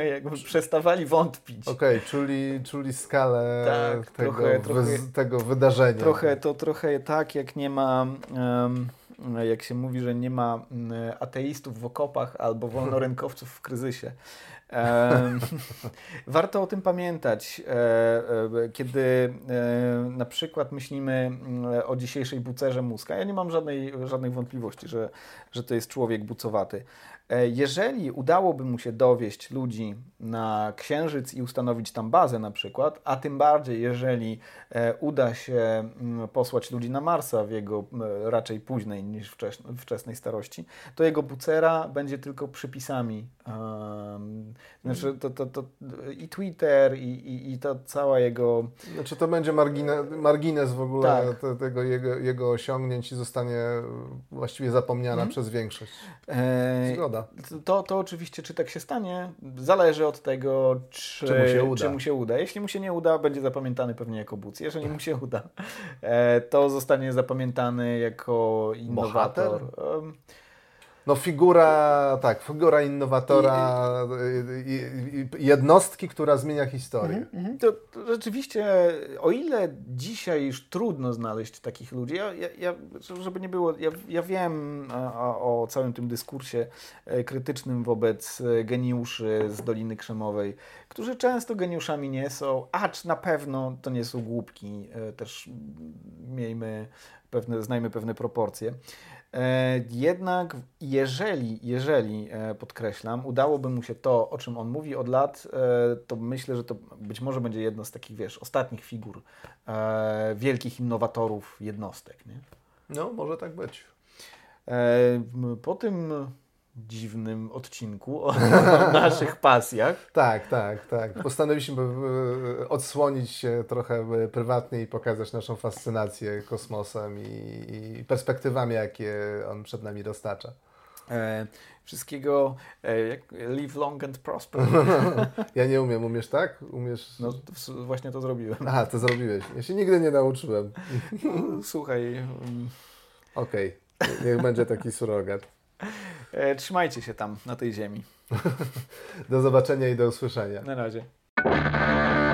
jakby przestawali wątpić. Okej, czuli skalę tego wydarzenia. Trochę tak, jak nie ma... jak się mówi, że nie ma ateistów w okopach albo wolnorynkowców w kryzysie. Warto o tym pamiętać, kiedy na przykład myślimy o dzisiejszej bucerze Muska. Ja nie mam żadnej wątpliwości, że to jest człowiek bucowaty. Jeżeli udałoby mu się dowieść ludzi na Księżyc i ustanowić tam bazę na przykład, a tym bardziej jeżeli uda się posłać ludzi na Marsa w jego raczej późnej niż wczesnej starości, to jego bucera będzie tylko przypisami. Znaczy to i Twitter, i ta cała jego... Znaczy to będzie margines w ogóle tego jego osiągnięć i zostanie właściwie zapomniana przez większość. Zgoda. To oczywiście, czy tak się stanie, zależy od tego, czy mu się uda. Jeśli mu się nie uda, będzie zapamiętany pewnie jako buc. Jeżeli mu się uda, to zostanie zapamiętany jako innowator. Bohater? No figura innowatora i jednostki, która zmienia historię. To rzeczywiście, o ile dzisiaj już trudno znaleźć takich ludzi, żeby nie było, ja wiem o całym tym dyskursie krytycznym wobec geniuszy z Doliny Krzemowej, którzy często geniuszami nie są, acz na pewno to nie są głupki, też znajmy pewne proporcje. Jednak jeżeli podkreślam, udałoby mu się to, o czym on mówi od lat, to myślę, że to być może będzie jedno z takich, ostatnich figur wielkich innowatorów jednostek, nie? No, może tak być. Po tym dziwnym odcinku o naszych pasjach. Tak. Postanowiliśmy odsłonić się trochę prywatnie i pokazać naszą fascynację kosmosem i perspektywami, jakie on przed nami roztacza. Wszystkiego live long and prosper. Ja nie umiem. Umiesz tak? Umiesz? No właśnie to zrobiłem. Aha, to zrobiłeś. Ja się nigdy nie nauczyłem. Słuchaj. Okej. Niech będzie taki surogat. Trzymajcie się tam, na tej ziemi. Do zobaczenia i do usłyszenia. Na razie.